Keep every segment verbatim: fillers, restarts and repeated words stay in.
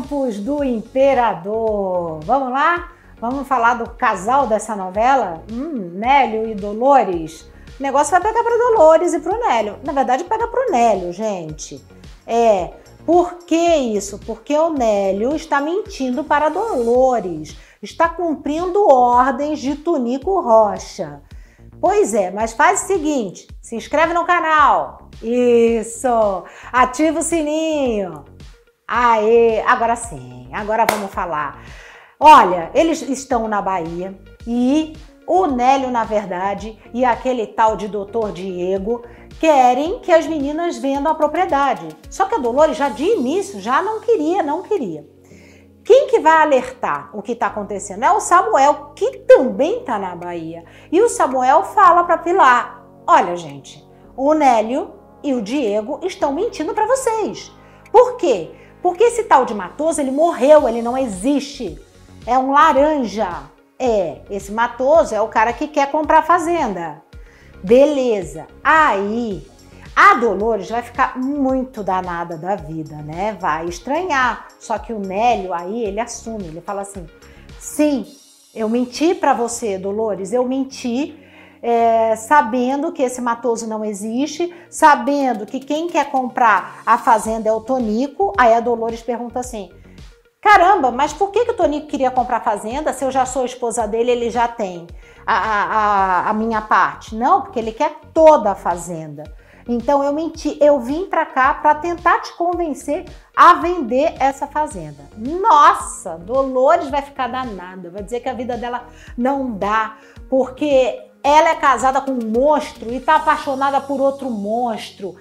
Campos do Imperador. Vamos lá? Vamos falar do casal dessa novela? Hum, Nélio e Dolores. O negócio vai pegar para Dolores e para o Nélio. Na verdade, pega para o Nélio, gente. É, por que isso? Porque o Nélio está mentindo para Dolores. Está cumprindo ordens de Tonico Rocha. Pois é, mas faz o seguinte, se inscreve no canal. Isso! Ativa o sininho. Aê! Agora sim, agora vamos falar. Olha, eles estão na Bahia e o Nélio, na verdade, e aquele tal de doutor Diego querem que as meninas vendam a propriedade. Só que a Dolores já de início já não queria, não queria. Quem que vai alertar o que está acontecendo? É o Samuel, que também está na Bahia. E o Samuel fala para Pilar, olha gente, o Nélio e o Diego estão mentindo para vocês. Por quê? Porque esse tal de Matoso, ele morreu, ele não existe. É um laranja. É, esse Matoso é o cara que quer comprar a fazenda. Beleza. Aí, a Dolores vai ficar muito danada da vida, né? Vai estranhar. Só que o Nélio aí, ele assume, ele fala assim, sim, eu menti pra você, Dolores, eu menti é, sabendo que esse Matoso não existe, sabendo que quem quer comprar a fazenda é o Tonico. Aí a Dolores pergunta assim, caramba, mas por que, que o Tonico queria comprar a fazenda se eu já sou esposa dele, ele já tem a, a, a minha parte? Não, porque ele quer toda a fazenda. Então eu menti, eu vim pra cá pra tentar te convencer a vender essa fazenda. Nossa, Dolores vai ficar danada, vai dizer que a vida dela não dá, porque ela é casada com um monstro e tá apaixonada por outro monstro.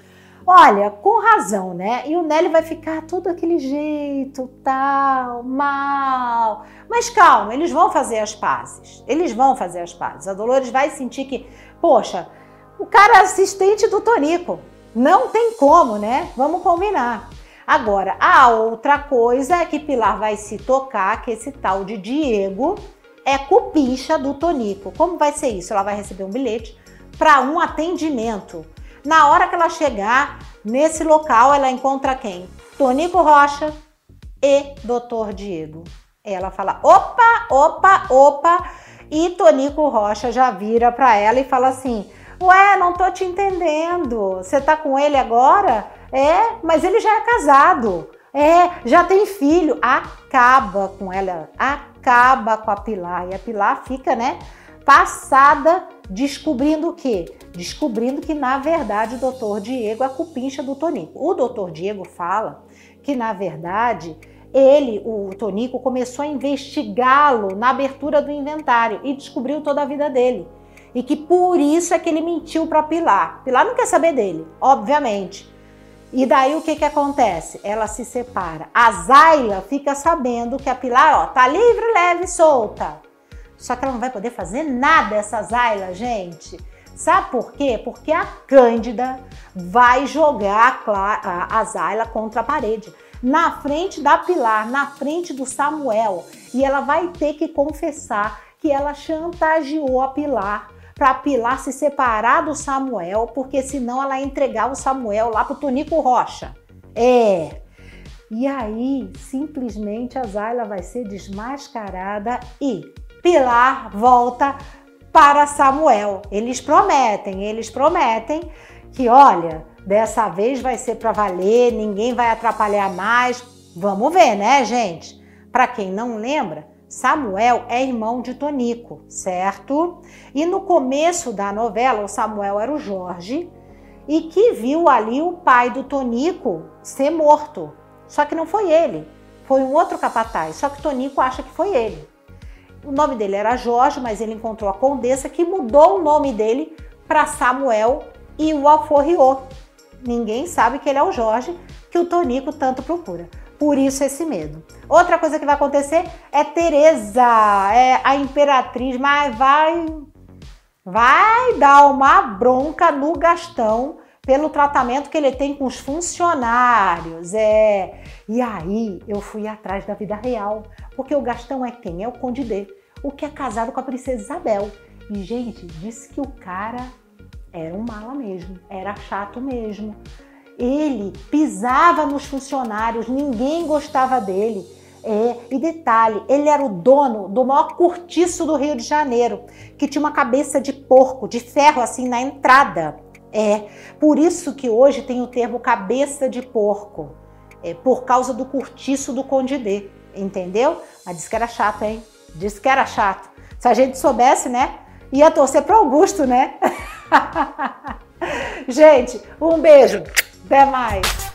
Olha, com razão, né? E o Nélio vai ficar todo daquele jeito, tal, mal. Mas calma, eles vão fazer as pazes, eles vão fazer as pazes. A Dolores vai sentir que, poxa, o cara é assistente do Tonico. Não tem como, né? Vamos combinar. Agora, a outra coisa é que Pilar vai se tocar que esse tal de Diego é cupincha do Tonico. Como vai ser isso? Ela vai receber um bilhete para um atendimento. Na hora que ela chegar nesse local, ela encontra quem? Tonico Rocha e doutor Diego. Ela fala, opa, opa, opa. E Tonico Rocha já vira para ela e fala assim, ué, não tô te entendendo, você tá com ele agora? É, mas ele já é casado, é, já tem filho. Acaba com ela, acaba com a Pilar. E a Pilar fica, né, passada, descobrindo o quê? Descobrindo que, na verdade, o doutor Diego é a cupincha do Tonico. O doutor Diego fala que, na verdade, ele, o Tonico, começou a investigá-lo na abertura do inventário e descobriu toda a vida dele. E que por isso é que ele mentiu para Pilar. Pilar não quer saber dele, obviamente. E daí o que que acontece? Ela se separa. A Zayla fica sabendo que a Pilar, ó, tá livre, leve e solta. Só que ela não vai poder fazer nada, essa Zayla, gente. Sabe por quê? Porque a Cândida vai jogar a Zayla contra a parede. Na frente da Pilar, na frente do Samuel. E ela vai ter que confessar que ela chantageou a Pilar para Pilar se separar do Samuel, porque senão ela ia entregar o Samuel lá pro Tonico Rocha. É. E aí, simplesmente, a Zayla vai ser desmascarada e Pilar volta para Samuel. Eles prometem, eles prometem que, olha, dessa vez vai ser para valer, ninguém vai atrapalhar mais. Vamos ver, né, gente? Para quem não lembra, Samuel é irmão de Tonico, certo? E no começo da novela, o Samuel era o Jorge e que viu ali o pai do Tonico ser morto. Só que não foi ele, foi um outro capataz, só que Tonico acha que foi ele. O nome dele era Jorge, mas ele encontrou a condessa que mudou o nome dele para Samuel e o alforriou. Ninguém sabe que ele é o Jorge, que o Tonico tanto procura. Por isso esse medo. Outra coisa que vai acontecer é Tereza, é a imperatriz, mas vai, vai dar uma bronca no Gastão pelo tratamento que ele tem com os funcionários. É. E aí eu fui atrás da vida real, porque o Gastão é quem? É o Conde D, o que é casado com a Princesa Isabel. E, gente, disse que o cara era um mala mesmo, era chato mesmo. Ele pisava nos funcionários, ninguém gostava dele. É, e detalhe, ele era o dono do maior cortiço do Rio de Janeiro, que tinha uma cabeça de porco, de ferro, assim, na entrada. É, por isso que hoje tem o termo cabeça de porco, é, por causa do cortiço do Conde D, entendeu? Mas disse que era chato, hein? Disse que era chato. Se a gente soubesse, né? Ia torcer pro Augusto, né? Gente, um beijo. Até mais.